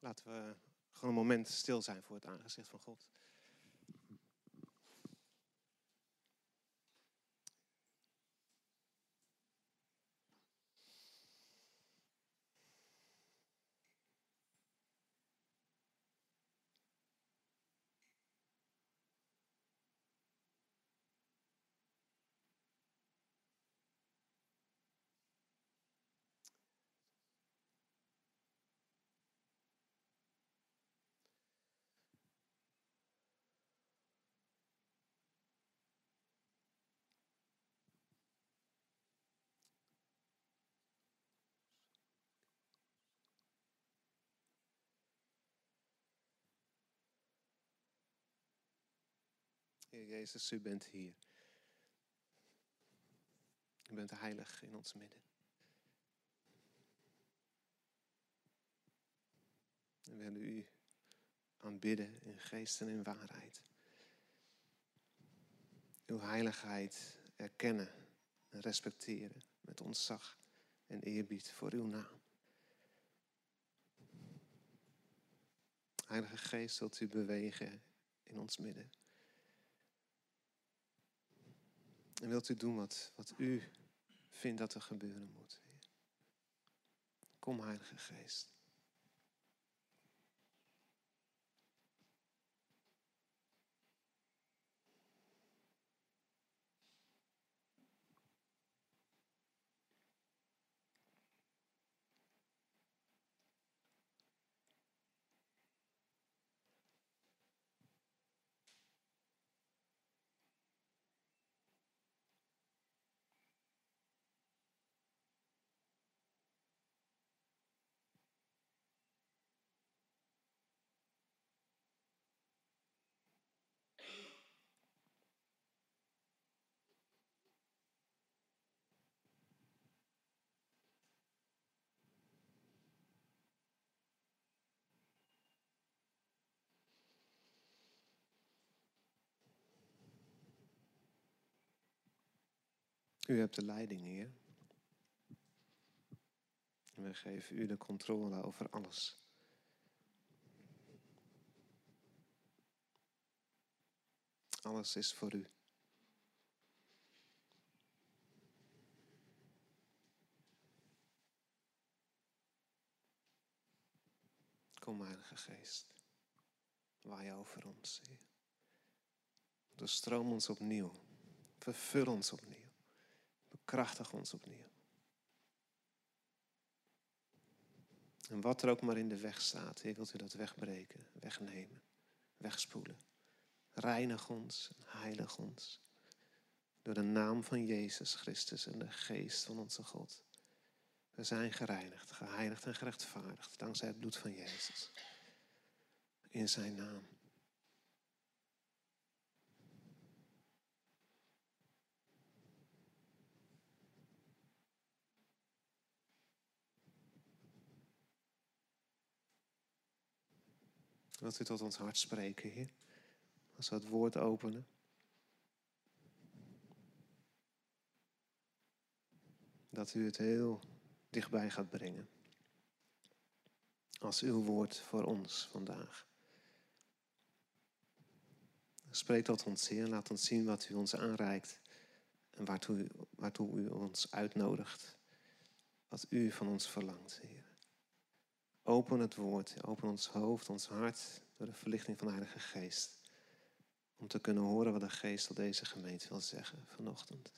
Laten we gewoon een moment stil zijn voor het aangezicht van God. Heer Jezus, u bent hier. U bent heilig in ons midden. We willen u aanbidden in geest en in waarheid. Uw heiligheid erkennen en respecteren met ontzag en eerbied voor uw naam. Heilige Geest, wilt u bewegen in ons midden. En wilt u doen wat u vindt dat er gebeuren moet. Kom, Heilige Geest. U hebt de leiding, Heer. En we geven u de controle over alles. Alles is voor u. Kom, Heilige Geest. Waai over ons, Heer. Doorstroom ons opnieuw. Vervul ons opnieuw. Krachtig ons opnieuw. En wat er ook maar in de weg staat, Heer, wilt u dat wegbreken, wegnemen, wegspoelen. Reinig ons en heilig ons. Door de naam van Jezus Christus en de geest van onze God. We zijn gereinigd, geheiligd en gerechtvaardigd dankzij het bloed van Jezus. In zijn naam. Wilt u tot ons hart spreken, Heer, als we het woord openen. Dat u het heel dichtbij gaat brengen. Als uw woord voor ons vandaag. Spreek tot ons, Heer, en laat ons zien wat u ons aanreikt. En waartoe u ons uitnodigt. Wat u van ons verlangt, Heer. Open het woord, open ons hoofd, ons hart, door de verlichting van de Heilige Geest. Om te kunnen horen wat de Geest tot deze gemeente wil zeggen vanochtend.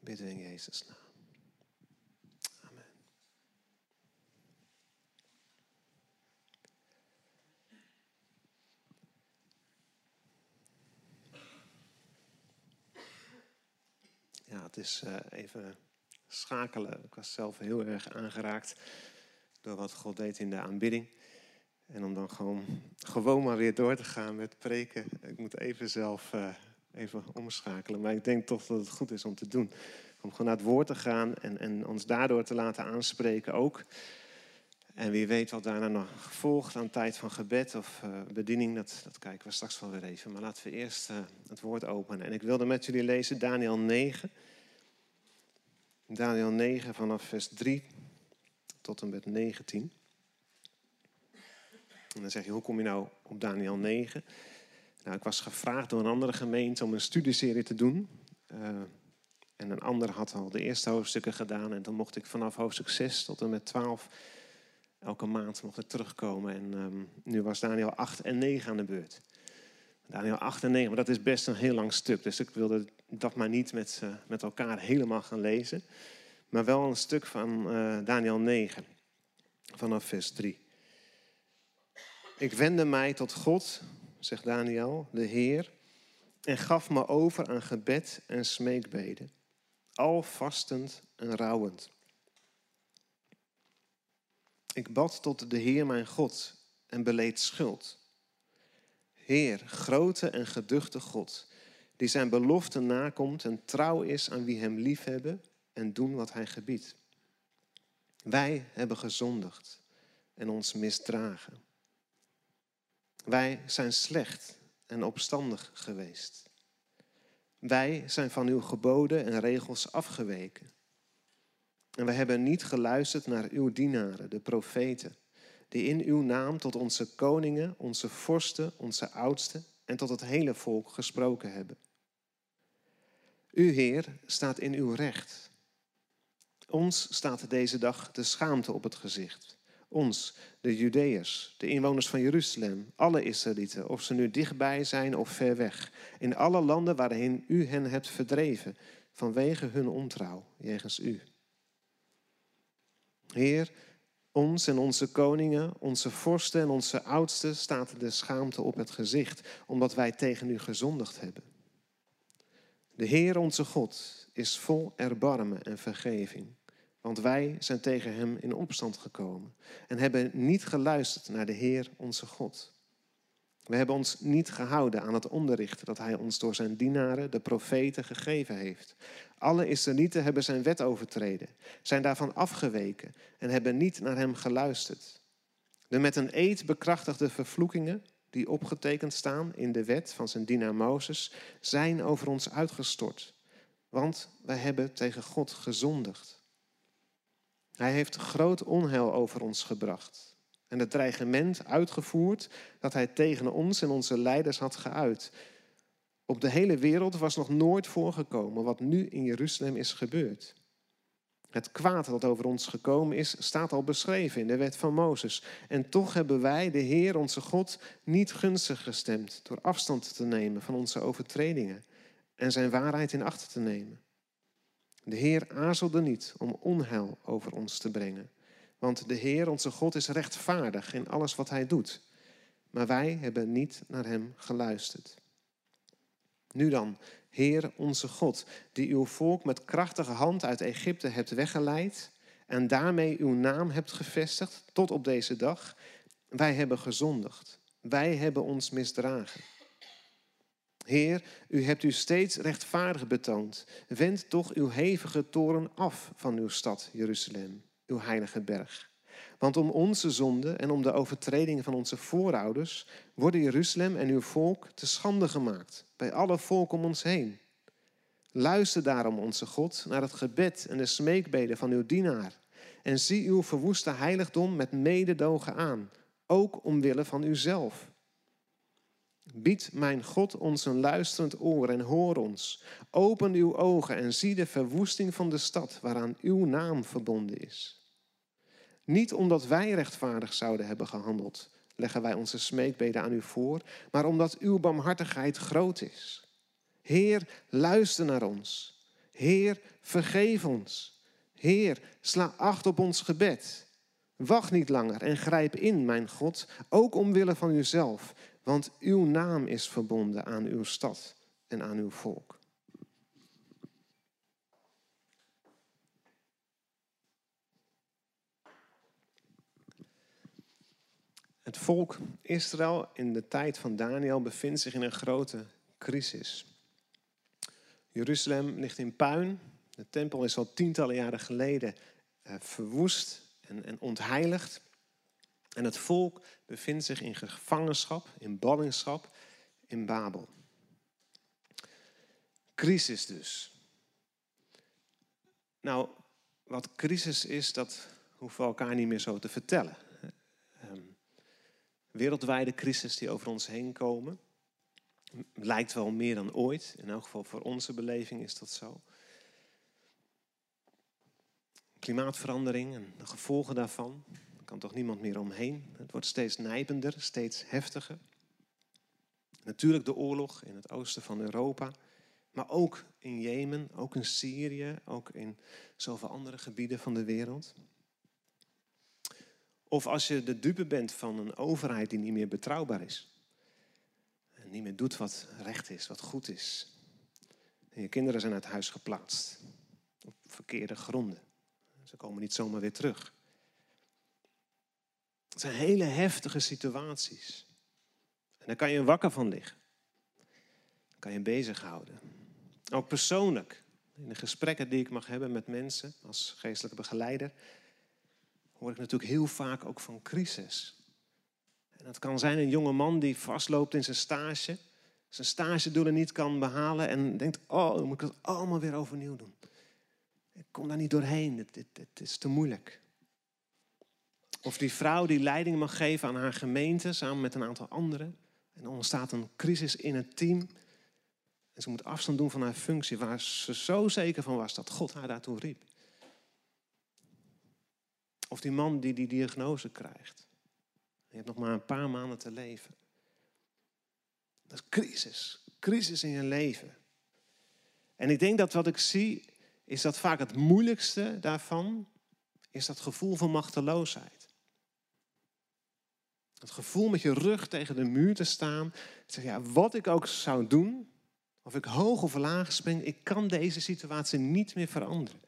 Bidden we in Jezus' naam. Amen. Ja, het is even schakelen. Ik was zelf heel erg aangeraakt door wat God deed in de aanbidding. En om dan gewoon maar weer door te gaan met preken. Ik moet even zelf even omschakelen. Maar ik denk toch dat het goed is om te doen. Om gewoon naar het woord te gaan en ons daardoor te laten aanspreken ook. En wie weet wat daarna nog volgt aan tijd van gebed of bediening. Dat kijken we straks wel weer even. Maar laten we eerst het woord openen. En ik wilde met jullie lezen Daniël 9. Daniël 9 vanaf vers 3. Tot en met 19. En dan zeg je, hoe kom je nou op Daniël 9? Nou, ik was gevraagd door een andere gemeente om een studieserie te doen. En een ander had al de eerste hoofdstukken gedaan. En dan mocht ik vanaf hoofdstuk 6 tot en met 12 elke maand mocht ik terugkomen. En nu was Daniël 8 en 9 aan de beurt. Daniël 8 en 9, maar dat is best een heel lang stuk. Dus ik wilde dat maar niet met elkaar helemaal gaan lezen. Maar wel een stuk van Daniël 9, vanaf vers 3. Ik wendde mij tot God, zegt Daniël, de Heer, en gaf me over aan gebed en smeekbeden, al vastend en rouwend. Ik bad tot de Heer mijn God en beleed schuld. Heer, grote en geduchte God, die zijn beloften nakomt en trouw is aan wie hem liefhebben en doen wat hij gebiedt. Wij hebben gezondigd en ons misdragen. Wij zijn slecht en opstandig geweest. Wij zijn van uw geboden en regels afgeweken. En we hebben niet geluisterd naar uw dienaren, de profeten, die in uw naam tot onze koningen, onze vorsten, onze oudsten en tot het hele volk gesproken hebben. U, Heer, staat in uw recht. Ons staat deze dag de schaamte op het gezicht. Ons, de Judeërs, de inwoners van Jeruzalem, alle Israëlieten, of ze nu dichtbij zijn of ver weg, in alle landen waarin u hen hebt verdreven, vanwege hun ontrouw jegens u. Heer, ons en onze koningen, onze vorsten en onze oudsten staat de schaamte op het gezicht, omdat wij tegen u gezondigd hebben. De Heer onze God is vol erbarmen en vergeving, want wij zijn tegen hem in opstand gekomen en hebben niet geluisterd naar de Heer onze God. We hebben ons niet gehouden aan het onderricht dat hij ons door zijn dienaren, de profeten, gegeven heeft. Alle Israëlieten hebben zijn wet overtreden, zijn daarvan afgeweken en hebben niet naar hem geluisterd. De met een eed bekrachtigde vervloekingen die opgetekend staan in de wet van zijn dienaar Mozes zijn over ons uitgestort, want wij hebben tegen God gezondigd. Hij heeft groot onheil over ons gebracht en het dreigement uitgevoerd dat hij tegen ons en onze leiders had geuit. Op de hele wereld was nog nooit voorgekomen wat nu in Jeruzalem is gebeurd. Het kwaad dat over ons gekomen is, staat al beschreven in de wet van Mozes. En toch hebben wij, de Heer onze God, niet gunstig gestemd door afstand te nemen van onze overtredingen en zijn waarheid in acht te nemen. De Heer aarzelde niet om onheil over ons te brengen. Want de Heer, onze God, is rechtvaardig in alles wat hij doet. Maar wij hebben niet naar hem geluisterd. Nu dan, Heer, onze God, die uw volk met krachtige hand uit Egypte hebt weggeleid en daarmee uw naam hebt gevestigd tot op deze dag, wij hebben gezondigd. Wij hebben ons misdragen. Heer, u hebt u steeds rechtvaardig betoond. Wend toch uw hevige toorn af van uw stad Jeruzalem, uw heilige berg. Want om onze zonde en om de overtredingen van onze voorouders worden Jeruzalem en uw volk te schande gemaakt bij alle volken om ons heen. Luister daarom, onze God, naar het gebed en de smeekbeden van uw dienaar en zie uw verwoeste heiligdom met mededogen aan, ook omwille van uzelf. Bied, mijn God, ons een luisterend oor en hoor ons. Open uw ogen en zie de verwoesting van de stad waaraan uw naam verbonden is. Niet omdat wij rechtvaardig zouden hebben gehandeld, leggen wij onze smeekbeden aan u voor, maar omdat uw barmhartigheid groot is. Heer, luister naar ons. Heer, vergeef ons. Heer, sla acht op ons gebed. Wacht niet langer en grijp in, mijn God, ook omwille van uzelf. Want uw naam is verbonden aan uw stad en aan uw volk. Het volk Israël in de tijd van Daniël bevindt zich in een grote crisis. Jeruzalem ligt in puin. De tempel is al tientallen jaren geleden verwoest en ontheiligd. En het volk bevindt zich in gevangenschap, in ballingschap, in Babel. Crisis dus. Nou, wat crisis is, dat hoeven we elkaar niet meer zo te vertellen. wereldwijde crisis die over ons heen komen. Lijkt wel meer dan ooit. In elk geval voor onze beleving is dat zo. Klimaatverandering en de gevolgen daarvan. Daar kan toch niemand meer omheen. Het wordt steeds nijpender, steeds heftiger. Natuurlijk de oorlog in het oosten van Europa. Maar ook in Jemen, ook in Syrië, ook in zoveel andere gebieden van de wereld. Of als je de dupe bent van een overheid die niet meer betrouwbaar is. En niet meer doet wat recht is, wat goed is. En je kinderen zijn uit huis geplaatst. Op verkeerde gronden. Ze komen niet zomaar weer terug. Het zijn hele heftige situaties. En daar kan je wakker van liggen. Daar kan je bezighouden. Ook persoonlijk. In de gesprekken die ik mag hebben met mensen als geestelijke begeleider, hoor ik natuurlijk heel vaak ook van crisis. En dat kan zijn een jonge man die vastloopt in zijn stage. Zijn stagedoelen niet kan behalen en denkt, oh, dan moet ik dat allemaal weer overnieuw doen. Ik kom daar niet doorheen, het is te moeilijk. Of die vrouw die leiding mag geven aan haar gemeente samen met een aantal anderen. En er ontstaat een crisis in het team. En ze moet afstand doen van haar functie waar ze zo zeker van was dat God haar daartoe riep. Of die man die die diagnose krijgt. Je hebt nog maar een paar maanden te leven. Dat is crisis. Crisis in je leven. En ik denk dat wat ik zie, is dat vaak het moeilijkste daarvan is dat gevoel van machteloosheid. Het gevoel met je rug tegen de muur te staan. Te zeggen, ja, wat ik ook zou doen, of ik hoog of laag spring, ik kan deze situatie niet meer veranderen.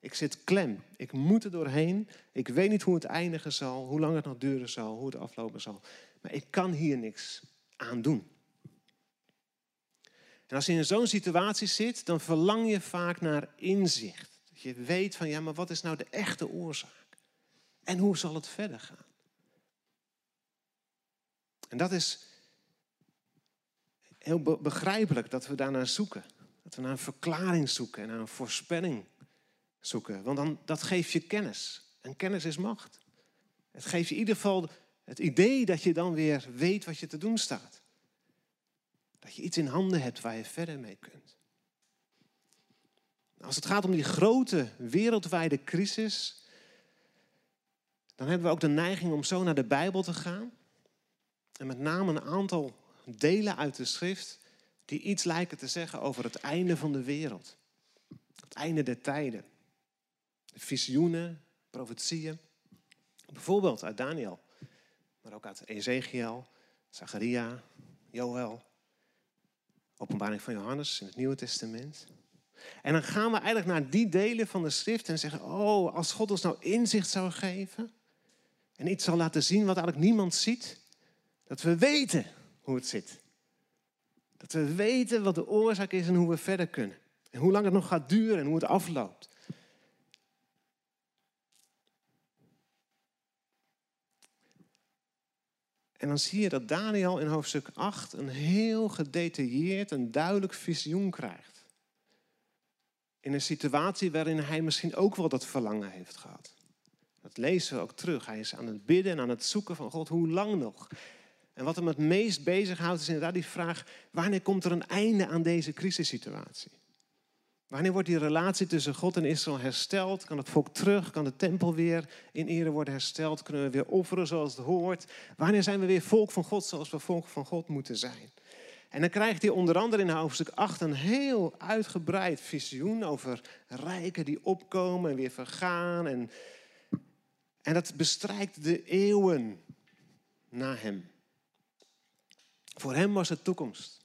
Ik zit klem. Ik moet er doorheen. Ik weet niet hoe het eindigen zal, hoe lang het nog duren zal, hoe het aflopen zal. Maar ik kan hier niks aan doen. En als je in zo'n situatie zit, dan verlang je vaak naar inzicht. Dat je weet van, ja, maar wat is nou de echte oorzaak? En hoe zal het verder gaan? En dat is heel begrijpelijk dat we daarnaar zoeken. Dat we naar een verklaring zoeken en naar een voorspelling zoeken. Want dan, dat geeft je kennis. En kennis is macht. Het geeft je in ieder geval het idee dat je dan weer weet wat je te doen staat. Dat je iets in handen hebt waar je verder mee kunt. Als het gaat om die grote wereldwijde crisis, dan hebben we ook de neiging om zo naar de Bijbel te gaan. En met name een aantal delen uit de schrift die iets lijken te zeggen over het einde van de wereld. Het einde der tijden. Visioenen, profetieën. Bijvoorbeeld uit Daniël, maar ook uit Ezekiel, Zacharia, Joël. Openbaring van Johannes in het Nieuwe Testament. En dan gaan we eigenlijk naar die delen van de schrift en zeggen, oh, als God ons nou inzicht zou geven en iets zou laten zien wat eigenlijk niemand ziet, dat we weten hoe het zit. Dat we weten wat de oorzaak is en hoe we verder kunnen. En hoe lang het nog gaat duren en hoe het afloopt. En dan zie je dat Daniël in hoofdstuk 8 een heel gedetailleerd en duidelijk visioen krijgt. In een situatie waarin hij misschien ook wel dat verlangen heeft gehad. Dat lezen we ook terug. Hij is aan het bidden en aan het zoeken van God, hoe lang nog? En wat hem het meest bezighoudt is inderdaad die vraag, wanneer komt er een einde aan deze crisissituatie? Wanneer wordt die relatie tussen God en Israël hersteld? Kan het volk terug? Kan de tempel weer in ere worden hersteld? Kunnen we weer offeren zoals het hoort? Wanneer zijn we weer volk van God zoals we volk van God moeten zijn? En dan krijgt hij onder andere in hoofdstuk 8 een heel uitgebreid visioen over rijken die opkomen en weer vergaan. En dat bestrijkt de eeuwen na hem. Voor hem was het toekomst.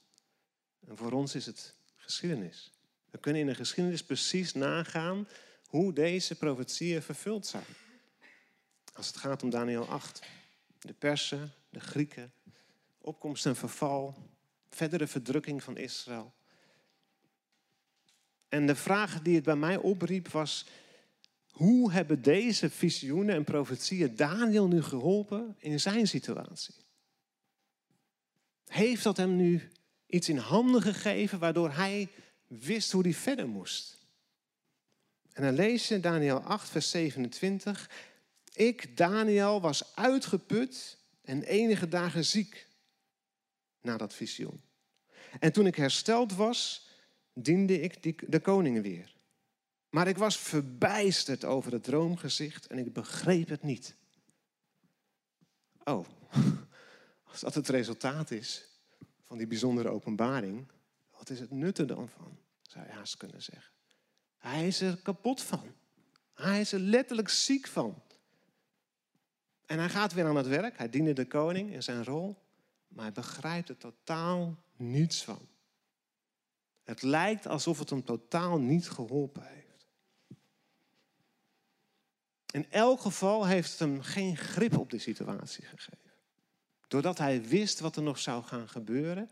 En voor ons is het geschiedenis. We kunnen in de geschiedenis precies nagaan hoe deze profetieën vervuld zijn. Als het gaat om Daniël 8. De Persen, de Grieken, opkomst en verval, verdere verdrukking van Israël. En de vraag die het bij mij opriep was, hoe hebben deze visioenen en profetieën Daniël nu geholpen in zijn situatie? Heeft dat hem nu iets in handen gegeven waardoor hij wist hoe hij verder moest? En dan lees je Daniël 8, vers 27. Ik, Daniël, was uitgeput en enige dagen ziek na dat visioen. En toen ik hersteld was, diende ik de koning weer. Maar ik was verbijsterd over het droomgezicht en ik begreep het niet. Oh, als dat het resultaat is van die bijzondere openbaring, wat is het nut er dan van, zou je haast kunnen zeggen. Hij is er kapot van. Hij is er letterlijk ziek van. En hij gaat weer aan het werk. Hij diende de koning in zijn rol. Maar hij begrijpt er totaal niets van. Het lijkt alsof het hem totaal niet geholpen heeft. In elk geval heeft het hem geen grip op de situatie gegeven. Doordat hij wist wat er nog zou gaan gebeuren.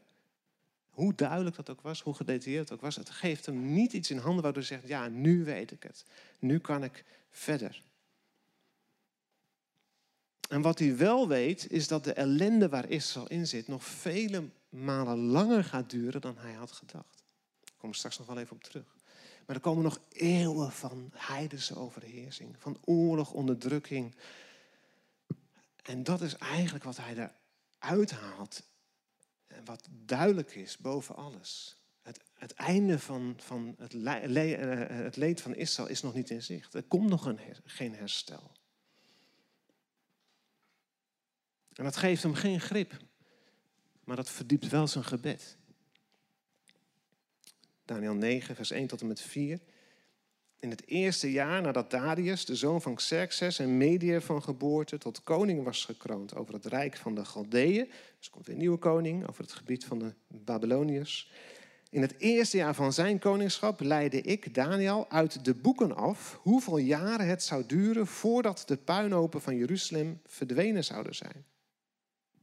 Hoe duidelijk dat ook was, hoe gedetailleerd het ook was. Het geeft hem niet iets in handen waardoor hij zegt, ja, nu weet ik het. Nu kan ik verder. En wat hij wel weet, is dat de ellende waar Israël in zit nog vele malen langer gaat duren dan hij had gedacht. Daar kom ik straks nog wel even op terug. Maar er komen nog eeuwen van heidense overheersing, van oorlog, onderdrukking. En dat is eigenlijk wat hij eruit haalt. En wat duidelijk is boven alles. Het einde van het leed van Israël is nog niet in zicht. Er komt nog geen herstel. En dat geeft hem geen grip. Maar dat verdiept wel zijn gebed. Daniël 9, vers 1 tot en met 4. In het eerste jaar nadat Darius, de zoon van Xerxes en Mediër van geboorte, tot koning was gekroond over het rijk van de Chaldeeën. Dus komt weer een nieuwe koning over het gebied van de Babyloniërs. In het eerste jaar van zijn koningschap leidde ik, Daniël, uit de boeken af hoeveel jaren het zou duren voordat de puinhopen van Jeruzalem verdwenen zouden zijn.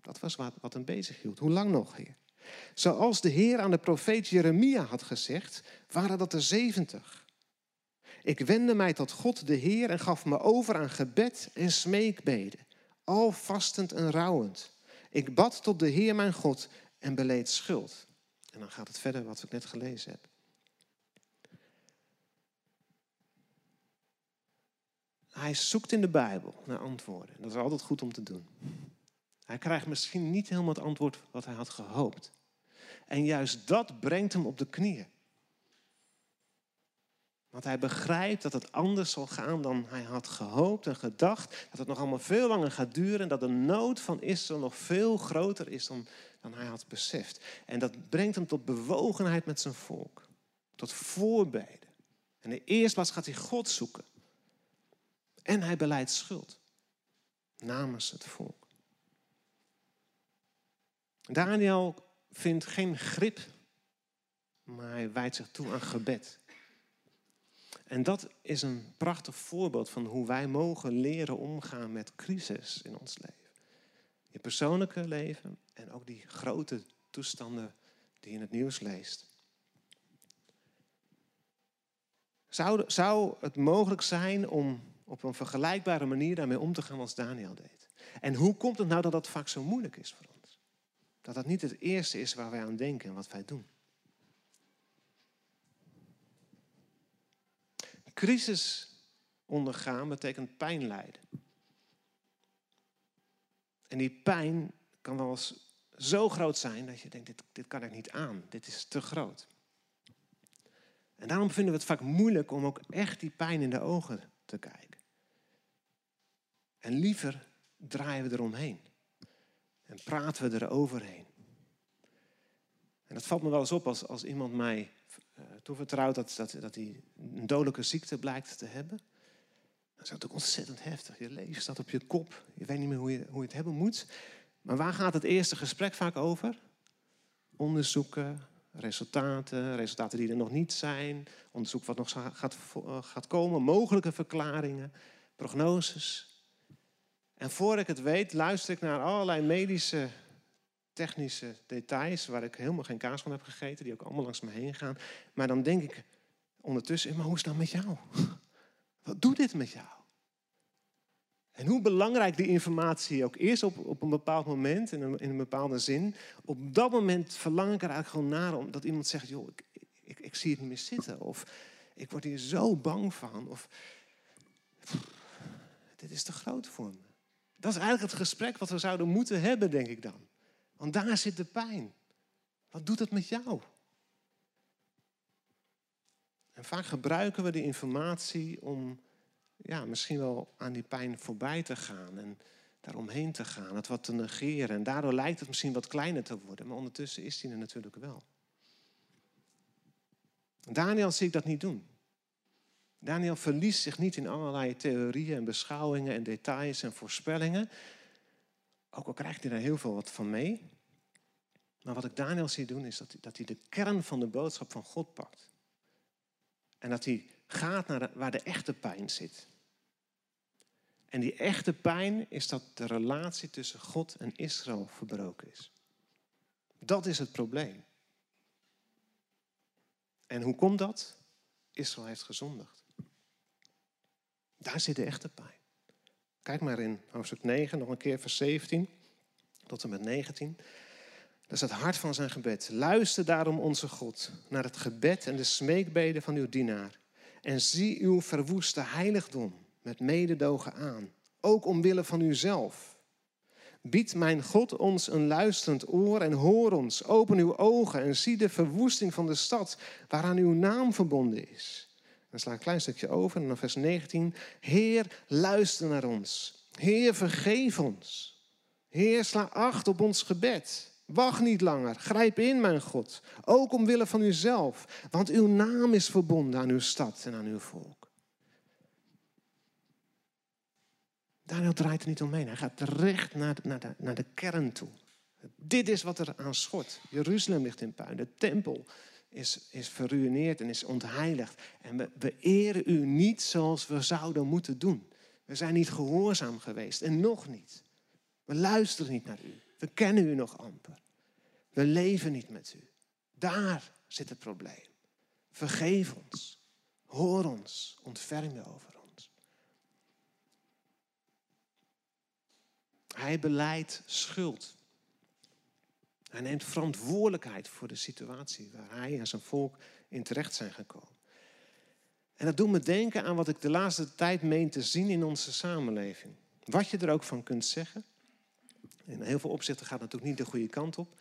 Dat was wat hem bezig hield. Hoe lang nog, Heer? Zoals de Heer aan de profeet Jeremia had gezegd, waren dat er 70. Ik wendde mij tot God de Heer en gaf me over aan gebed en smeekbeden, al vastend en rouwend. Ik bad tot de Heer mijn God en beleed schuld. En dan gaat het verder wat ik net gelezen heb. Hij zoekt in de Bijbel naar antwoorden. Dat is altijd goed om te doen. Hij krijgt misschien niet helemaal het antwoord wat hij had gehoopt. En juist dat brengt hem op de knieën. Want hij begrijpt dat het anders zal gaan dan hij had gehoopt en gedacht. Dat het nog allemaal veel langer gaat duren. En dat de nood van Israël nog veel groter is dan hij had beseft. En dat brengt hem tot bewogenheid met zijn volk. Tot voorbeden. En in de eerste plaats gaat hij God zoeken. En hij belijdt schuld. Namens het volk. Daniël vindt geen grip. Maar hij wijdt zich toe aan gebed. En dat is een prachtig voorbeeld van hoe wij mogen leren omgaan met crisis in ons leven. Je persoonlijke leven en ook die grote toestanden die je in het nieuws leest. Zou het mogelijk zijn om op een vergelijkbare manier daarmee om te gaan als Daniël deed? En hoe komt het nou dat dat vaak zo moeilijk is voor ons? Dat dat niet het eerste is waar wij aan denken en wat wij doen. Crisis ondergaan betekent pijn lijden. En die pijn kan wel eens zo groot zijn dat je denkt, dit kan ik niet aan. Dit is te groot. En daarom vinden we het vaak moeilijk om ook echt die pijn in de ogen te kijken. En liever draaien we eromheen. En praten we eroverheen. En dat valt me wel eens op als iemand mij toevertrouwd dat hij een dodelijke ziekte blijkt te hebben. Dat is natuurlijk ontzettend heftig. Je leven staat op je kop. Je weet niet meer hoe je het hebben moet. Maar waar gaat het eerste gesprek vaak over? Onderzoeken, resultaten die er nog niet zijn. Onderzoek wat nog gaat komen. Mogelijke verklaringen, prognoses. En voor ik het weet, luister ik naar allerlei medische technische details waar ik helemaal geen kaas van heb gegeten, die ook allemaal langs me heen gaan. Maar dan denk ik ondertussen, maar hoe is dat met jou? Wat doet dit met jou? En hoe belangrijk die informatie ook is op een bepaald moment, in een bepaalde zin, op dat moment verlang ik er eigenlijk gewoon naar omdat iemand zegt, joh, ik zie het niet meer zitten. Of ik word hier zo bang van. Of dit is te groot voor me. Dat is eigenlijk het gesprek wat we zouden moeten hebben, denk ik dan. Want daar zit de pijn. Wat doet het met jou? En vaak gebruiken we de informatie om misschien wel aan die pijn voorbij te gaan. En daaromheen te gaan, het wat te negeren. En daardoor lijkt het misschien wat kleiner te worden. Maar ondertussen is die er natuurlijk wel. Daniël zie ik dat niet doen. Daniël verliest zich niet in allerlei theorieën en beschouwingen en details en voorspellingen. Ook al krijgt hij daar heel veel wat van mee. Maar wat ik Daniël zie doen is dat hij de kern van de boodschap van God pakt. En dat hij gaat naar waar de echte pijn zit. En die echte pijn is dat de relatie tussen God en Israël verbroken is. Dat is het probleem. En hoe komt dat? Israël heeft gezondigd. Daar zit de echte pijn. Kijk maar in hoofdstuk 9, nog een keer vers 17 tot en met 19. Dat is het hart van zijn gebed. Luister daarom, onze God, naar het gebed en de smeekbeden van uw dienaar. En zie uw verwoeste heiligdom met mededogen aan, ook omwille van uzelf. Bied mijn God ons een luisterend oor en hoor ons. Open uw ogen en zie de verwoesting van de stad waaraan uw naam verbonden is. Dan sla ik een klein stukje over en dan vers 19. Heer, luister naar ons. Heer, vergeef ons. Heer, sla acht op ons gebed. Wacht niet langer, grijp in, mijn God. Ook omwille van uzelf, want uw naam is verbonden aan uw stad en aan uw volk. Daniël draait er niet omheen. Hij gaat recht naar de kern toe. Dit is wat er aan schort. Jeruzalem ligt in puin. De tempel is verruïneerd en is ontheiligd. En we eren u niet zoals we zouden moeten doen. We zijn niet gehoorzaam geweest. En nog niet. We luisteren niet naar u. We kennen u nog amper. We leven niet met u. Daar zit het probleem. Vergeef ons. Hoor ons. Ontferm je over. Hij belijdt schuld. Hij neemt verantwoordelijkheid voor de situatie waar hij en zijn volk in terecht zijn gekomen. En dat doet me denken aan wat ik de laatste tijd meen te zien in onze samenleving. Wat je er ook van kunt zeggen. In heel veel opzichten gaat het natuurlijk niet de goede kant op.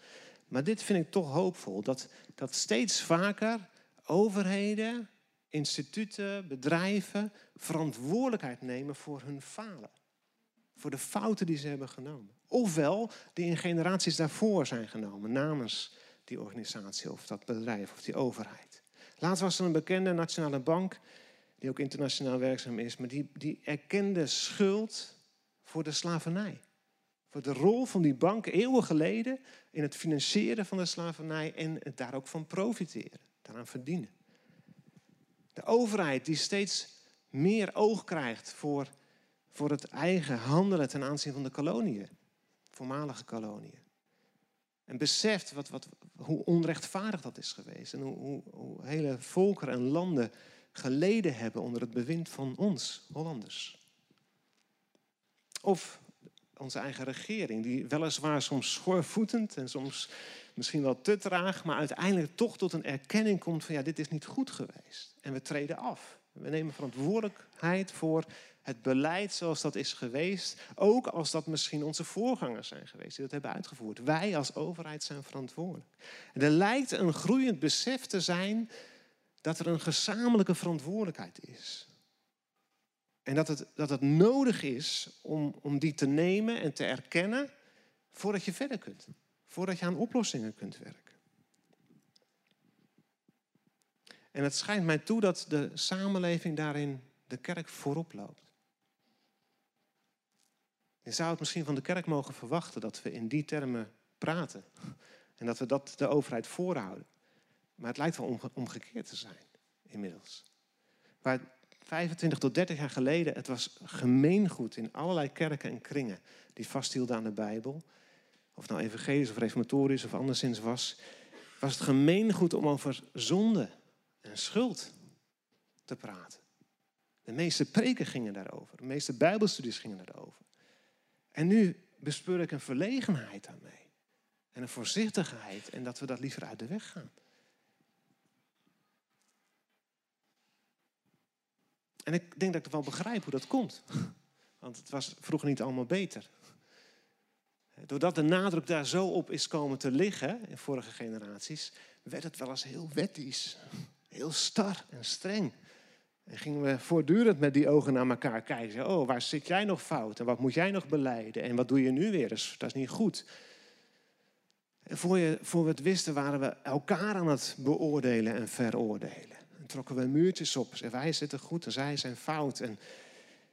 Maar dit vind ik toch hoopvol. Dat steeds vaker overheden, instituten, bedrijven verantwoordelijkheid nemen voor hun falen. Voor de fouten die ze hebben genomen. Ofwel die in generaties daarvoor zijn genomen. Namens die organisatie of dat bedrijf of die overheid. Laatst was er een bekende nationale bank. Die ook internationaal werkzaam is. Maar die erkende schuld voor de slavernij. Voor de rol van die bank eeuwen geleden. In het financieren van de slavernij. En het daar ook van profiteren. Daaraan verdienen. De overheid die steeds meer oog krijgt voor het eigen handelen ten aanzien van de koloniën. Voormalige koloniën. En beseft hoe onrechtvaardig dat is geweest. En hoe hele volkeren en landen geleden hebben onder het bewind van ons, Hollanders. Of onze eigen regering, die weliswaar soms schoorvoetend en soms misschien wel te traag, maar uiteindelijk toch tot een erkenning komt van dit is niet goed geweest. En we treden af. We nemen verantwoordelijkheid voor het beleid zoals dat is geweest. Ook als dat misschien onze voorgangers zijn geweest die dat hebben uitgevoerd. Wij als overheid zijn verantwoordelijk. En er lijkt een groeiend besef te zijn dat er een gezamenlijke verantwoordelijkheid is. En dat het nodig is om die te nemen en te erkennen voordat je verder kunt. Voordat je aan oplossingen kunt werken. En het schijnt mij toe dat de samenleving daarin de kerk voorop loopt. Je zou het misschien van de kerk mogen verwachten dat we in die termen praten. En dat we dat de overheid voorhouden. Maar het lijkt wel omgekeerd te zijn inmiddels. Waar 25 tot 30 jaar geleden het was gemeengoed in allerlei kerken en kringen die vasthielden aan de Bijbel. Of nou evangelisch of reformatorisch of anderszins was het gemeengoed om over zonde en schuld te praten. De meeste preken gingen daarover. De meeste bijbelstudies gingen daarover. En nu bespeur ik een verlegenheid daarmee. En een voorzichtigheid. En dat we dat liever uit de weg gaan. En ik denk dat ik wel begrijp hoe dat komt. Want het was vroeger niet allemaal beter. Doordat de nadruk daar zo op is komen te liggen in vorige generaties, werd het wel eens heel wettisch. Heel star en streng. En gingen we voortdurend met die ogen naar elkaar kijken. Oh, waar zit jij nog fout? En wat moet jij nog belijden? En wat doe je nu weer eens? Dat is niet goed. En voor we het wisten waren we elkaar aan het beoordelen en veroordelen. En trokken we muurtjes op. En wij zitten goed en zij zijn fout. En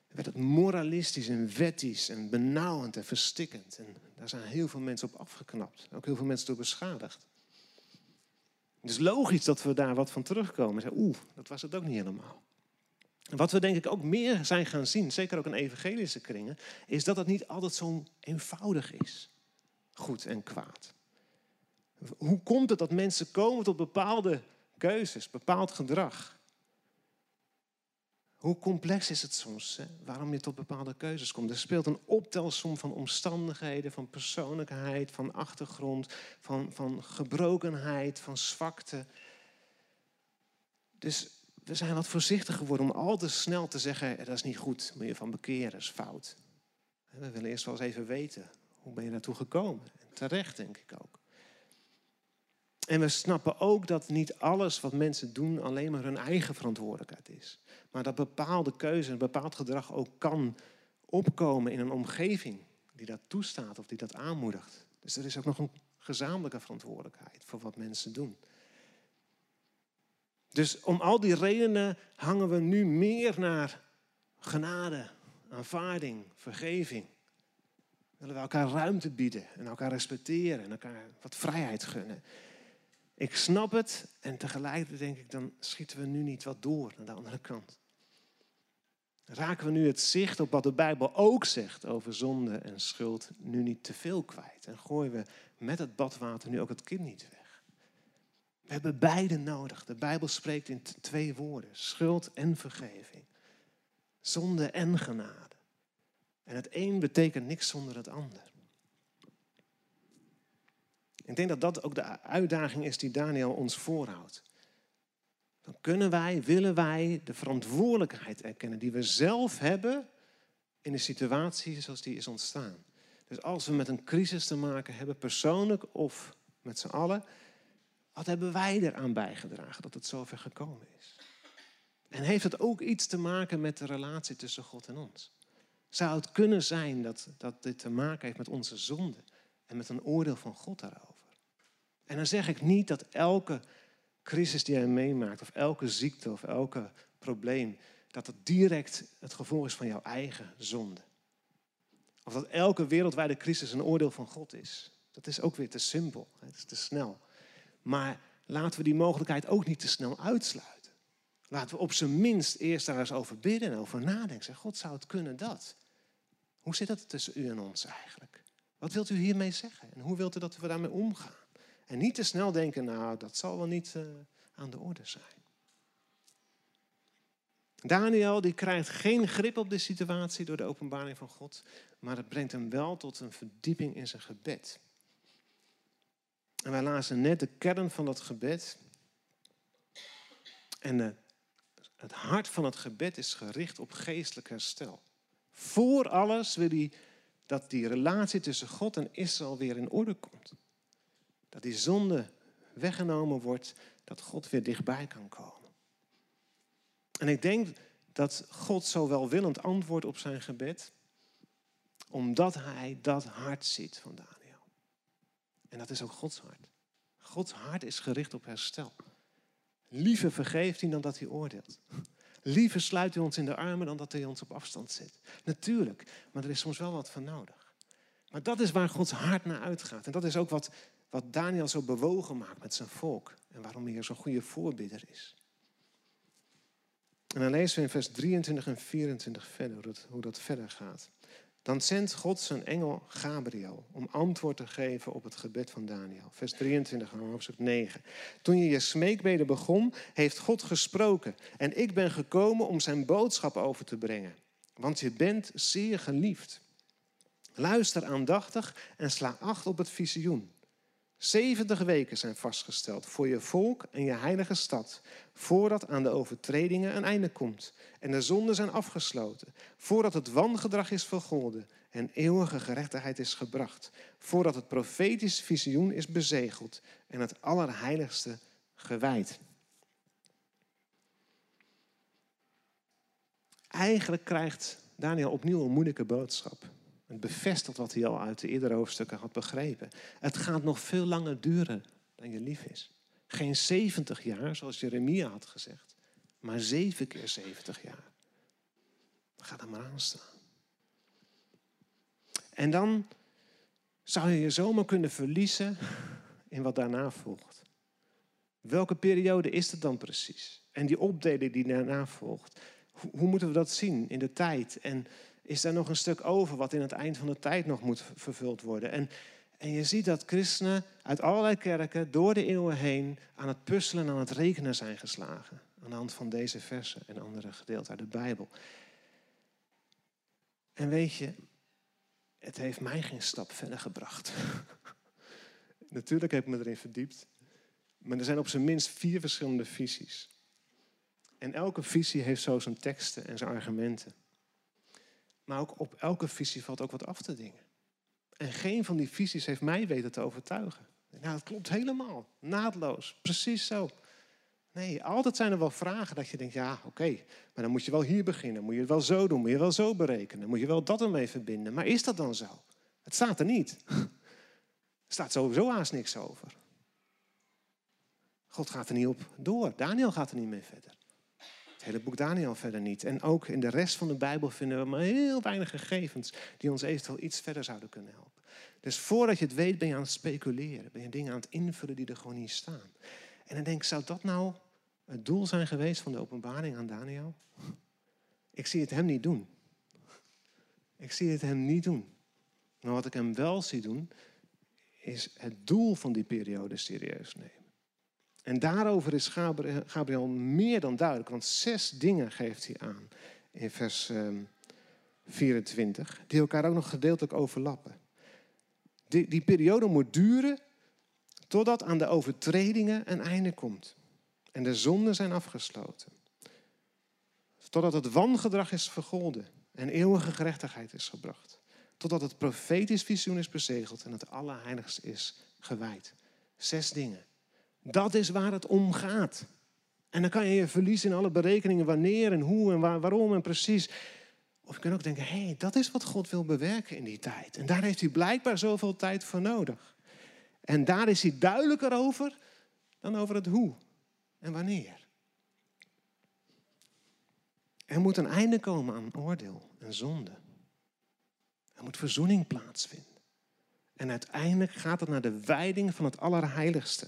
werd het moralistisch en wettisch en benauwend en verstikkend. En daar zijn heel veel mensen op afgeknapt. Ook heel veel mensen door beschadigd. Het is logisch dat we daar wat van terugkomen. Dat was het ook niet helemaal. Wat we denk ik ook meer zijn gaan zien, zeker ook in evangelische kringen, is dat het niet altijd zo eenvoudig is. Goed en kwaad. Hoe komt het dat mensen komen tot bepaalde keuzes, bepaald gedrag? Hoe complex is het soms, hè? Waarom je tot bepaalde keuzes komt? Er speelt een optelsom van omstandigheden, van persoonlijkheid, van achtergrond, van gebrokenheid, van zwakte. Dus we zijn wat voorzichtig geworden om al te snel te zeggen, dat is niet goed, moet je van bekeren, dat is fout. We willen eerst wel eens even weten, hoe ben je daartoe gekomen? Terecht, denk ik ook. En we snappen ook dat niet alles wat mensen doen alleen maar hun eigen verantwoordelijkheid is. Maar dat bepaalde keuzes, bepaald gedrag ook kan opkomen in een omgeving die dat toestaat of die dat aanmoedigt. Dus er is ook nog een gezamenlijke verantwoordelijkheid voor wat mensen doen. Dus om al die redenen hangen we nu meer naar genade, aanvaarding, vergeving. Willen we elkaar ruimte bieden en elkaar respecteren en elkaar wat vrijheid gunnen. Ik snap het en tegelijkertijd denk ik, dan schieten we nu niet wat door naar de andere kant. Raken we nu het zicht op wat de Bijbel ook zegt over zonde en schuld nu niet te veel kwijt. En gooien we met het badwater nu ook het kind niet weg. We hebben beide nodig. De Bijbel spreekt in twee woorden. Schuld en vergeving. Zonde en genade. En het een betekent niks zonder het ander. Ik denk dat dat ook de uitdaging is die Daniël ons voorhoudt. Dan kunnen wij, willen wij de verantwoordelijkheid erkennen die we zelf hebben in de situatie zoals die is ontstaan. Dus als we met een crisis te maken hebben, persoonlijk of met z'n allen, wat hebben wij eraan bijgedragen dat het zover gekomen is? En heeft het ook iets te maken met de relatie tussen God en ons? Zou het kunnen zijn dat dit te maken heeft met onze zonde en met een oordeel van God daarover? En dan zeg ik niet dat elke crisis die jij meemaakt, of elke ziekte, of elke probleem, dat het direct het gevolg is van jouw eigen zonde. Of dat elke wereldwijde crisis een oordeel van God is. Dat is ook weer te simpel, het is te snel. Maar laten we die mogelijkheid ook niet te snel uitsluiten. Laten we op zijn minst eerst daar eens over bidden en over nadenken. Zeg, God, zou het kunnen dat? Hoe zit dat tussen u en ons eigenlijk? Wat wilt u hiermee zeggen? En hoe wilt u dat we daarmee omgaan? En niet te snel denken, dat zal wel niet aan de orde zijn. Daniël die krijgt geen grip op de situatie door de openbaring van God. Maar het brengt hem wel tot een verdieping in zijn gebed. En wij lazen net de kern van dat gebed. En het hart van het gebed is gericht op geestelijk herstel. Voor alles wil hij dat die relatie tussen God en Israël weer in orde komt. Dat die zonde weggenomen wordt, dat God weer dichtbij kan komen. En ik denk dat God zo welwillend antwoordt op zijn gebed, omdat hij dat hart ziet van Daniël. En dat is ook Gods hart. Gods hart is gericht op herstel. Liever vergeeft hij dan dat hij oordeelt. Liever sluit hij ons in de armen dan dat hij ons op afstand zet. Natuurlijk, maar er is soms wel wat van nodig. Maar dat is waar Gods hart naar uitgaat. En dat is ook wat Daniël zo bewogen maakt met zijn volk. En waarom hij zo'n goede voorbidder is. En dan lezen we in vers 23 en 24 verder hoe dat verder gaat. Dan zendt God zijn engel Gabriel om antwoord te geven op het gebed van Daniël. Vers 23, hoofdstuk 9. Toen je je smeekbeden begon, heeft God gesproken. En ik ben gekomen om zijn boodschap over te brengen. Want je bent zeer geliefd. Luister aandachtig en sla acht op het visioen. 70 weken zijn vastgesteld voor je volk en je heilige stad, voordat aan de overtredingen een einde komt en de zonden zijn afgesloten, voordat het wangedrag is vergolden en eeuwige gerechtigheid is gebracht, voordat het profetisch visioen is bezegeld en het allerheiligste gewijd. Eigenlijk krijgt Daniël opnieuw een moeilijke boodschap. Het bevestigt wat hij al uit de eerdere hoofdstukken had begrepen. Het gaat nog veel langer duren dan je lief is. Geen 70 jaar, zoals Jeremia had gezegd. Maar 7 keer 70 jaar. Ga er maar aan staan. En dan zou je je zomaar kunnen verliezen in wat daarna volgt. Welke periode is het dan precies? En die opdeling die daarna volgt. Hoe moeten we dat zien in de tijd? En is daar nog een stuk over wat in het eind van de tijd nog moet vervuld worden? En je ziet dat christenen uit allerlei kerken door de eeuwen heen aan het puzzelen en aan het rekenen zijn geslagen. Aan de hand van deze versen en andere gedeelten uit de Bijbel. En weet je, het heeft mij geen stap verder gebracht. Natuurlijk heb ik me erin verdiept. Maar er zijn op zijn minst 4 verschillende visies. En elke visie heeft zo zijn teksten en zijn argumenten. Maar ook op elke visie valt ook wat af te dingen. En geen van die visies heeft mij weten te overtuigen. Nou, dat klopt helemaal. Naadloos. Precies zo. Nee, altijd zijn er wel vragen dat je denkt, ja, oké, maar dan moet je wel hier beginnen. Moet je het wel zo doen. Moet je wel zo berekenen. Moet je wel dat ermee verbinden. Maar is dat dan zo? Het staat er niet. Er staat sowieso haast niks over. God gaat er niet op door. Daniël gaat er niet mee verder. Het hele boek Daniël verder niet. En ook in de rest van de Bijbel vinden we maar heel weinig gegevens die ons eventueel iets verder zouden kunnen helpen. Dus voordat je het weet ben je aan het speculeren. Ben je dingen aan het invullen die er gewoon niet staan. En dan denk ik, zou dat nou het doel zijn geweest van de openbaring aan Daniël? Ik zie het hem niet doen. Ik zie het hem niet doen. Maar wat ik hem wel zie doen, is het doel van die periode serieus nemen. En daarover is Gabriel meer dan duidelijk. Want 6 dingen geeft hij aan in vers 24. Die elkaar ook nog gedeeltelijk overlappen. Die periode moet duren totdat aan de overtredingen een einde komt. En de zonden zijn afgesloten. Totdat het wangedrag is vergolden en eeuwige gerechtigheid is gebracht. Totdat het profetisch visioen is bezegeld en het allerheiligste is gewijd. 6 dingen. Dat is waar het om gaat. En dan kan je je verliezen in alle berekeningen wanneer en hoe en waarom en precies. Of je kan ook denken, hé, dat is wat God wil bewerken in die tijd. En daar heeft hij blijkbaar zoveel tijd voor nodig. En daar is hij duidelijker over dan over het hoe en wanneer. Er moet een einde komen aan oordeel en zonde. Er moet verzoening plaatsvinden. En uiteindelijk gaat het naar de wijding van het allerheiligste.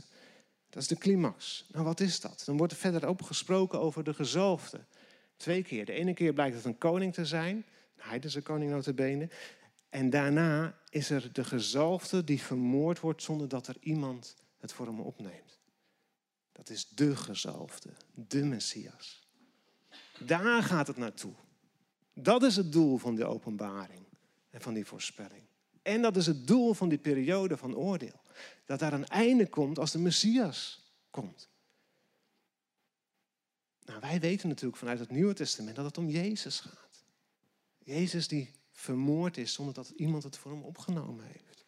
Dat is de climax. Nou, wat is dat? Dan wordt er verder ook gesproken over de gezalfde. 2 keer. De ene keer blijkt het een koning te zijn. Een heidense koning notabene. En daarna is er de gezalfde die vermoord wordt zonder dat er iemand het voor hem opneemt. Dat is de gezalfde. De Messias. Daar gaat het naartoe. Dat is het doel van die openbaring. En van die voorspelling. En dat is het doel van die periode van oordeel. Dat daar een einde komt als de Messias komt. Nou, wij weten natuurlijk vanuit het Nieuwe Testament dat het om Jezus gaat. Jezus die vermoord is zonder dat iemand het voor hem opgenomen heeft.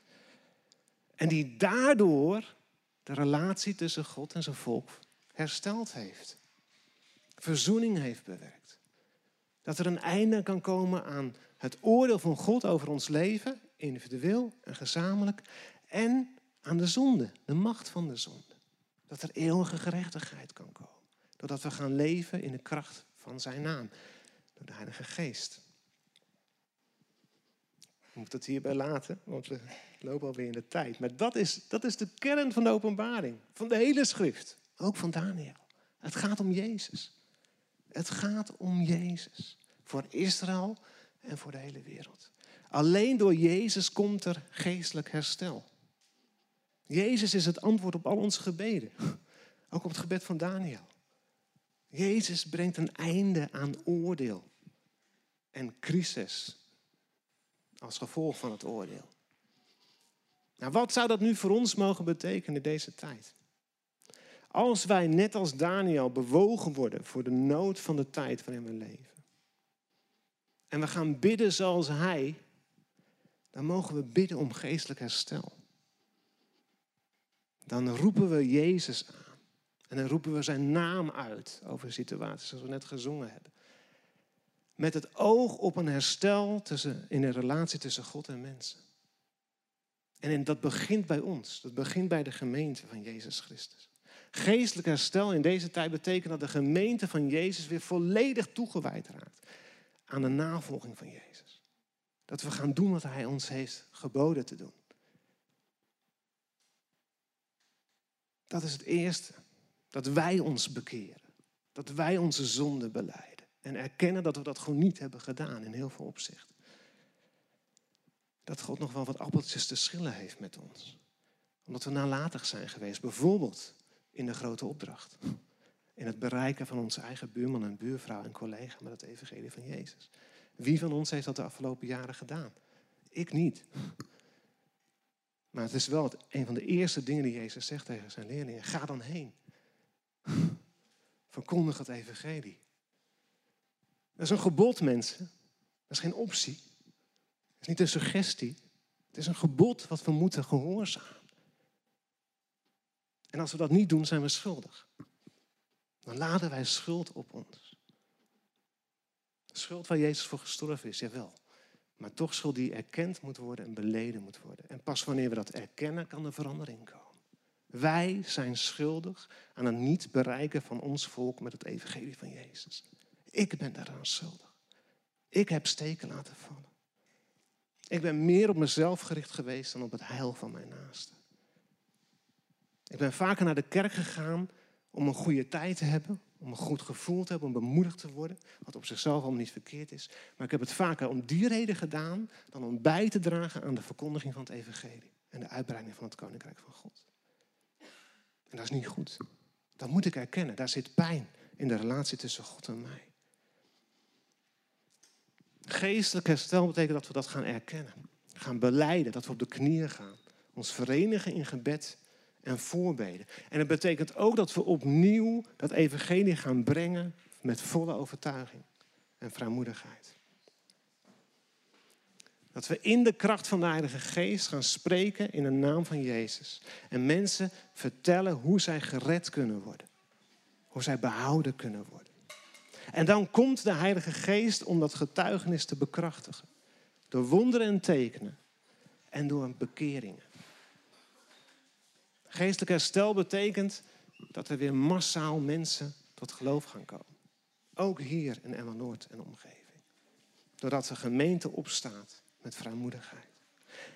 En die daardoor de relatie tussen God en zijn volk hersteld heeft. Verzoening heeft bewerkt. Dat er een einde kan komen aan het oordeel van God over ons leven, individueel en gezamenlijk, en aan de zonde, de macht van de zonde. Dat er eeuwige gerechtigheid kan komen. Doordat we gaan leven in de kracht van zijn naam. Door de Heilige Geest. Ik moet het hierbij laten, want we lopen alweer in de tijd. Maar dat is de kern van de openbaring. Van de hele schrift. Ook van Daniël. Het gaat om Jezus. Het gaat om Jezus. Voor Israël en voor de hele wereld. Alleen door Jezus komt er geestelijk herstel. Jezus is het antwoord op al onze gebeden. Ook op het gebed van Daniël. Jezus brengt een einde aan oordeel. En crisis. Als gevolg van het oordeel. Nou, wat zou dat nu voor ons mogen betekenen deze tijd? Als wij net als Daniël bewogen worden voor de nood van de tijd waarin we leven. En we gaan bidden zoals hij. Dan mogen we bidden om geestelijk herstel. Dan roepen we Jezus aan. En dan roepen we zijn naam uit over situaties zoals we net gezongen hebben. Met het oog op een herstel in de relatie tussen God en mensen. En dat begint bij ons. Dat begint bij de gemeente van Jezus Christus. Geestelijk herstel in deze tijd betekent dat de gemeente van Jezus weer volledig toegewijd raakt aan de navolging van Jezus. Dat we gaan doen wat hij ons heeft geboden te doen. Dat is het eerste. Dat wij ons bekeren. Dat wij onze zonde belijden. En erkennen dat we dat gewoon niet hebben gedaan in heel veel opzichten. Dat God nog wel wat appeltjes te schillen heeft met ons. Omdat we nalatig zijn geweest. Bijvoorbeeld in de grote opdracht. In het bereiken van onze eigen buurman en buurvrouw en collega met het evangelie van Jezus. Wie van ons heeft dat de afgelopen jaren gedaan? Ik niet. Maar het is wel een van de eerste dingen die Jezus zegt tegen zijn leerlingen. Ga dan heen. Verkondig het evangelie. Dat is een gebod, mensen. Dat is geen optie. Dat is niet een suggestie. Het is een gebod wat we moeten gehoorzamen. En als we dat niet doen, zijn we schuldig. Dan laden wij schuld op ons. Schuld waar Jezus voor gestorven is, jawel. Maar toch schuld die erkend moet worden en beleden moet worden. En pas wanneer we dat erkennen, kan er verandering komen. Wij zijn schuldig aan het niet bereiken van ons volk met het evangelie van Jezus. Ik ben daaraan schuldig. Ik heb steken laten vallen. Ik ben meer op mezelf gericht geweest dan op het heil van mijn naasten. Ik ben vaker naar de kerk gegaan om een goede tijd te hebben. Om een goed gevoel te hebben, om bemoedigd te worden. Wat op zichzelf allemaal niet verkeerd is. Maar ik heb het vaker om die reden gedaan dan om bij te dragen aan de verkondiging van het evangelie. En de uitbreiding van het koninkrijk van God. En dat is niet goed. Dat moet ik erkennen. Daar zit pijn in de relatie tussen God en mij. Geestelijk herstel betekent dat we dat gaan erkennen. Gaan belijden, dat we op de knieën gaan. Ons verenigen in gebed en voorbeden. En het betekent ook dat we opnieuw dat evangelie gaan brengen met volle overtuiging en vrijmoedigheid. Dat we in de kracht van de Heilige Geest gaan spreken in de naam van Jezus. En mensen vertellen hoe zij gered kunnen worden. Hoe zij behouden kunnen worden. En dan komt de Heilige Geest om dat getuigenis te bekrachtigen. Door wonderen en tekenen. En door een bekeringen. Geestelijk herstel betekent dat er weer massaal mensen tot geloof gaan komen. Ook hier in Emma Noord en omgeving. Doordat de gemeente opstaat met vrijmoedigheid.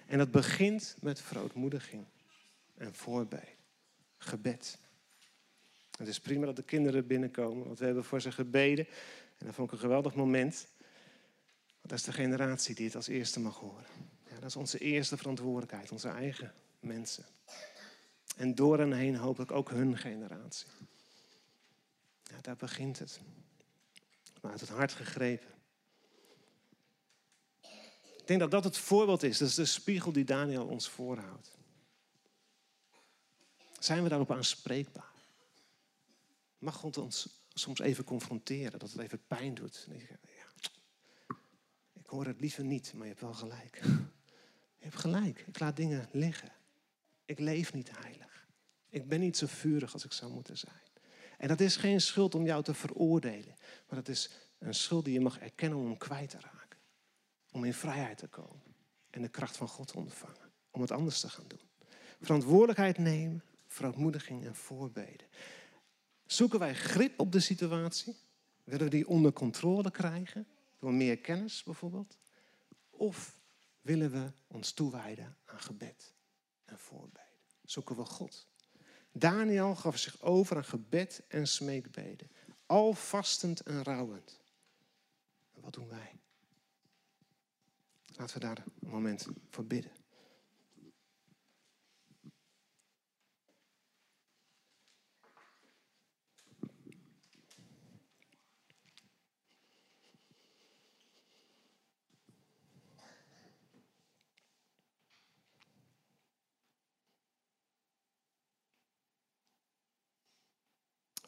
En dat begint met verootmoediging en voorbeden. Gebed. Het is prima dat de kinderen binnenkomen, want we hebben voor ze gebeden. En dat vond ik een geweldig moment. Want dat is de generatie die het als eerste mag horen. Ja, dat is onze eerste verantwoordelijkheid, onze eigen mensen. En door en heen hopelijk ook hun generatie. Ja, daar begint het. Maar uit het hart gegrepen. Ik denk dat dat het voorbeeld is. Dat is de spiegel die Daniël ons voorhoudt. Zijn we daarop aanspreekbaar? Mag God ons soms even confronteren? Dat het even pijn doet. Ja, ik hoor het liever niet, maar je hebt wel gelijk. Je hebt gelijk. Ik laat dingen liggen. Ik leef niet heilig. Ik ben niet zo vurig als ik zou moeten zijn. En dat is geen schuld om jou te veroordelen. Maar dat is een schuld die je mag erkennen om kwijt te raken. Om in vrijheid te komen. En de kracht van God te ontvangen. Om het anders te gaan doen. Verantwoordelijkheid nemen. Verootmoediging en voorbeden. Zoeken wij grip op de situatie? Willen we die onder controle krijgen? Door meer kennis bijvoorbeeld? Of willen we ons toewijden aan gebed en voorbeden? Zoeken we God? Daniël gaf zich over aan gebed en smeekbeden. Al vastend en rouwend. En wat doen wij? Laten we daar een moment voor bidden.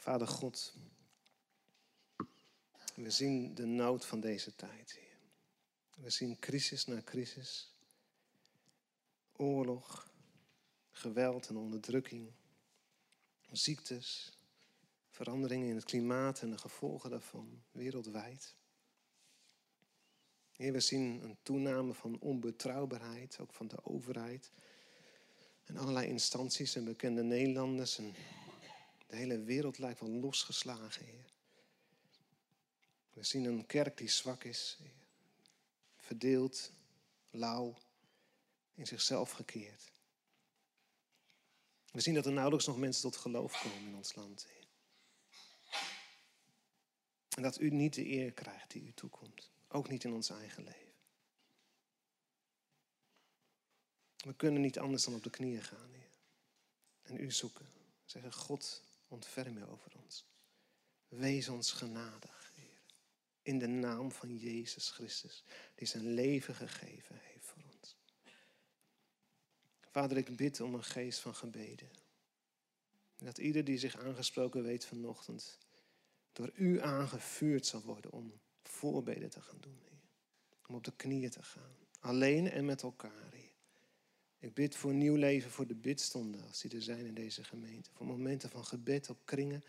Vader God, we zien de nood van deze tijd hier. We zien crisis na crisis. Oorlog, geweld en onderdrukking. Ziektes, veranderingen in het klimaat en de gevolgen daarvan wereldwijd. Heer, we zien een toename van onbetrouwbaarheid, ook van de overheid. En allerlei instanties en bekende Nederlanders. En de hele wereld lijkt wel losgeslagen, Heer. We zien een kerk die zwak is, Heer. Verdeeld, lauw, in zichzelf gekeerd. We zien dat er nauwelijks nog mensen tot geloof komen in ons land, Heer. En dat u niet de eer krijgt die u toekomt. Ook niet in ons eigen leven. We kunnen niet anders dan op de knieën gaan, Heer. En u zoeken. Zeggen, God, ontferm u over ons. Wees ons genadig, Heer. In de naam van Jezus Christus. Die zijn leven gegeven heeft voor ons. Vader, ik bid om een geest van gebeden. Dat ieder die zich aangesproken weet vanochtend, door u aangevuurd zal worden om voorbeden te gaan doen, Heer. Om op de knieën te gaan. Alleen en met elkaar, Heer. Ik bid voor nieuw leven, voor de bidstonden als die er zijn in deze gemeente. Voor momenten van gebed op kringen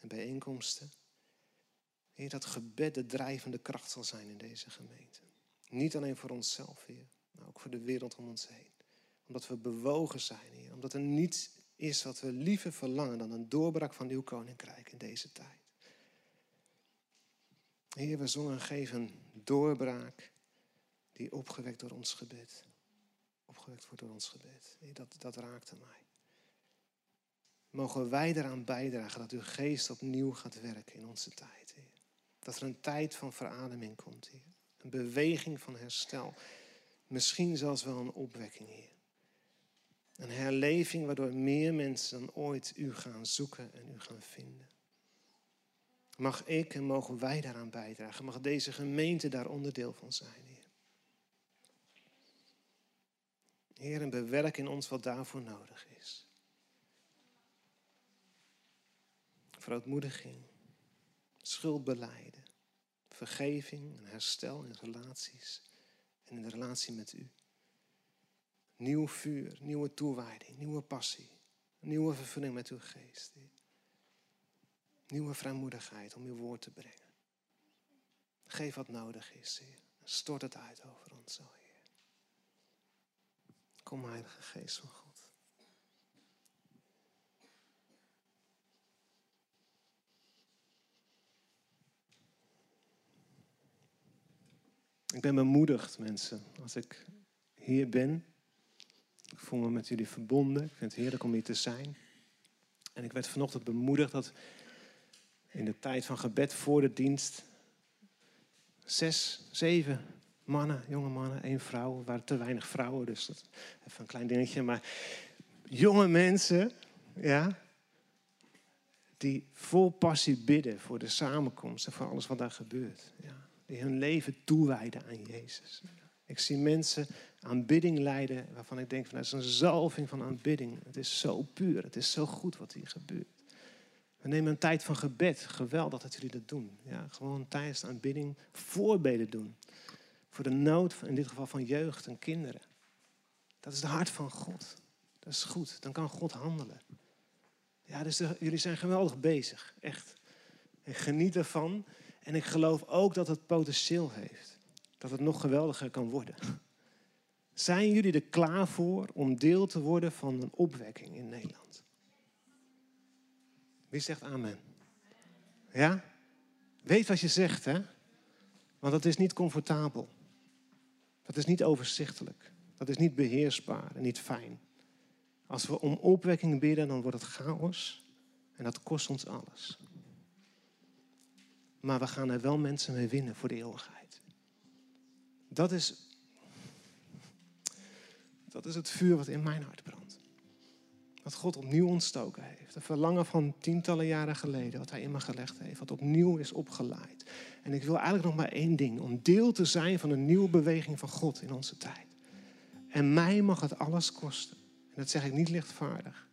en bijeenkomsten. Heer, dat gebed de drijvende kracht zal zijn in deze gemeente. Niet alleen voor onszelf, Heer, maar ook voor de wereld om ons heen. Omdat we bewogen zijn, Heer. Omdat er niets is wat we liever verlangen dan een doorbraak van uw koninkrijk in deze tijd. Heer, we zongen geven doorbraak die opgewekt door ons gebed. Opgewekt wordt door ons gebed. Heer, dat raakte mij. Mogen wij eraan bijdragen dat uw geest opnieuw gaat werken in onze tijd, Heer. Dat er een tijd van verademing komt, Heer. Een beweging van herstel. Misschien zelfs wel een opwekking, Heer. Een herleving waardoor meer mensen dan ooit u gaan zoeken en u gaan vinden. Mag ik en mogen wij daaraan bijdragen. Mag deze gemeente daar onderdeel van zijn, Heer. Heer, en bewerk in ons wat daarvoor nodig is. Verootmoediging, schuldbelijden, vergeving en herstel in relaties en in de relatie met u. Nieuw vuur, nieuwe toewijding, nieuwe passie, nieuwe vervulling met uw geest, Heer. Nieuwe vrijmoedigheid om uw woord te brengen. Geef wat nodig is, Heer. Stort het uit over ons, Heer. Kom, Heilige Geest van God. Ik ben bemoedigd, mensen, als ik hier ben. Ik voel me met jullie verbonden. Ik vind het heerlijk om hier te zijn. En ik werd vanochtend bemoedigd dat in de tijd van gebed voor de dienst 6, 7... mannen, jonge mannen, 1 vrouw. Er waren te weinig vrouwen, dus dat even een klein dingetje. Maar jonge mensen, ja, die vol passie bidden voor de samenkomst en voor alles wat daar gebeurt. Ja, die hun leven toewijden aan Jezus. Ik zie mensen aanbidding leiden waarvan ik denk, van, dat is een zalving van aanbidding. Het is zo puur, het is zo goed wat hier gebeurt. We nemen een tijd van gebed. Geweldig dat jullie dat doen. Ja, gewoon tijdens de aanbidding voorbeden doen. Voor de nood, in dit geval van jeugd en kinderen. Dat is het hart van God. Dat is goed. Dan kan God handelen. Ja, dus jullie zijn geweldig bezig. Echt. Ik geniet ervan. En ik geloof ook dat het potentieel heeft. Dat het nog geweldiger kan worden. Zijn jullie er klaar voor om deel te worden van een opwekking in Nederland? Wie zegt amen? Ja? Weet wat je zegt, hè? Want dat is niet comfortabel. Dat is niet overzichtelijk. Dat is niet beheersbaar en niet fijn. Als we om opwekking bidden, dan wordt het chaos. En dat kost ons alles. Maar we gaan er wel mensen mee winnen voor de eeuwigheid. Dat is het vuur wat in mijn hart brandt. Wat God opnieuw ontstoken heeft. Een verlangen van tientallen jaren geleden, wat hij in me gelegd heeft. Wat opnieuw is opgeleid. En ik wil eigenlijk nog maar 1 ding. Om deel te zijn van een nieuwe beweging van God in onze tijd. En mij mag het alles kosten. En dat zeg ik niet lichtvaardig.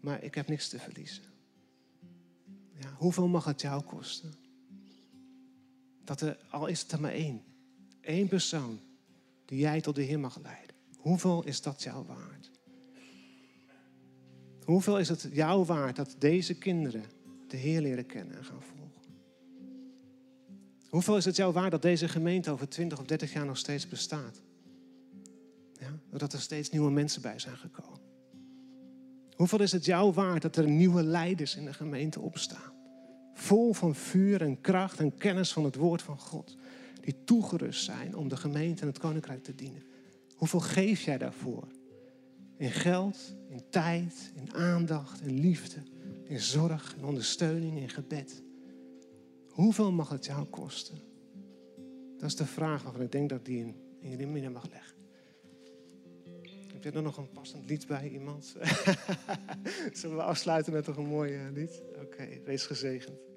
Maar ik heb niks te verliezen. Ja, hoeveel mag het jou kosten? Dat er, al is het er maar één. Eén persoon die jij tot de Heer mag leiden. Hoeveel is dat jou waard? Hoeveel is het jou waard dat deze kinderen de Heer leren kennen en gaan volgen? Hoeveel is het jou waard dat deze gemeente over 20 of 30 jaar nog steeds bestaat? Ja, doordat er steeds nieuwe mensen bij zijn gekomen. Hoeveel is het jou waard dat er nieuwe leiders in de gemeente opstaan? Vol van vuur en kracht en kennis van het woord van God. Die toegerust zijn om de gemeente en het koninkrijk te dienen. Hoeveel geef jij daarvoor? In geld, in tijd, in aandacht, in liefde, in zorg, in ondersteuning, in gebed. Hoeveel mag het jou kosten? Dat is de vraag waarvan ik denk dat die in jullie midden mag leggen. Heb je er nog een passend lied bij iemand? Zullen we afsluiten met toch een mooi lied? Oké, wees gezegend.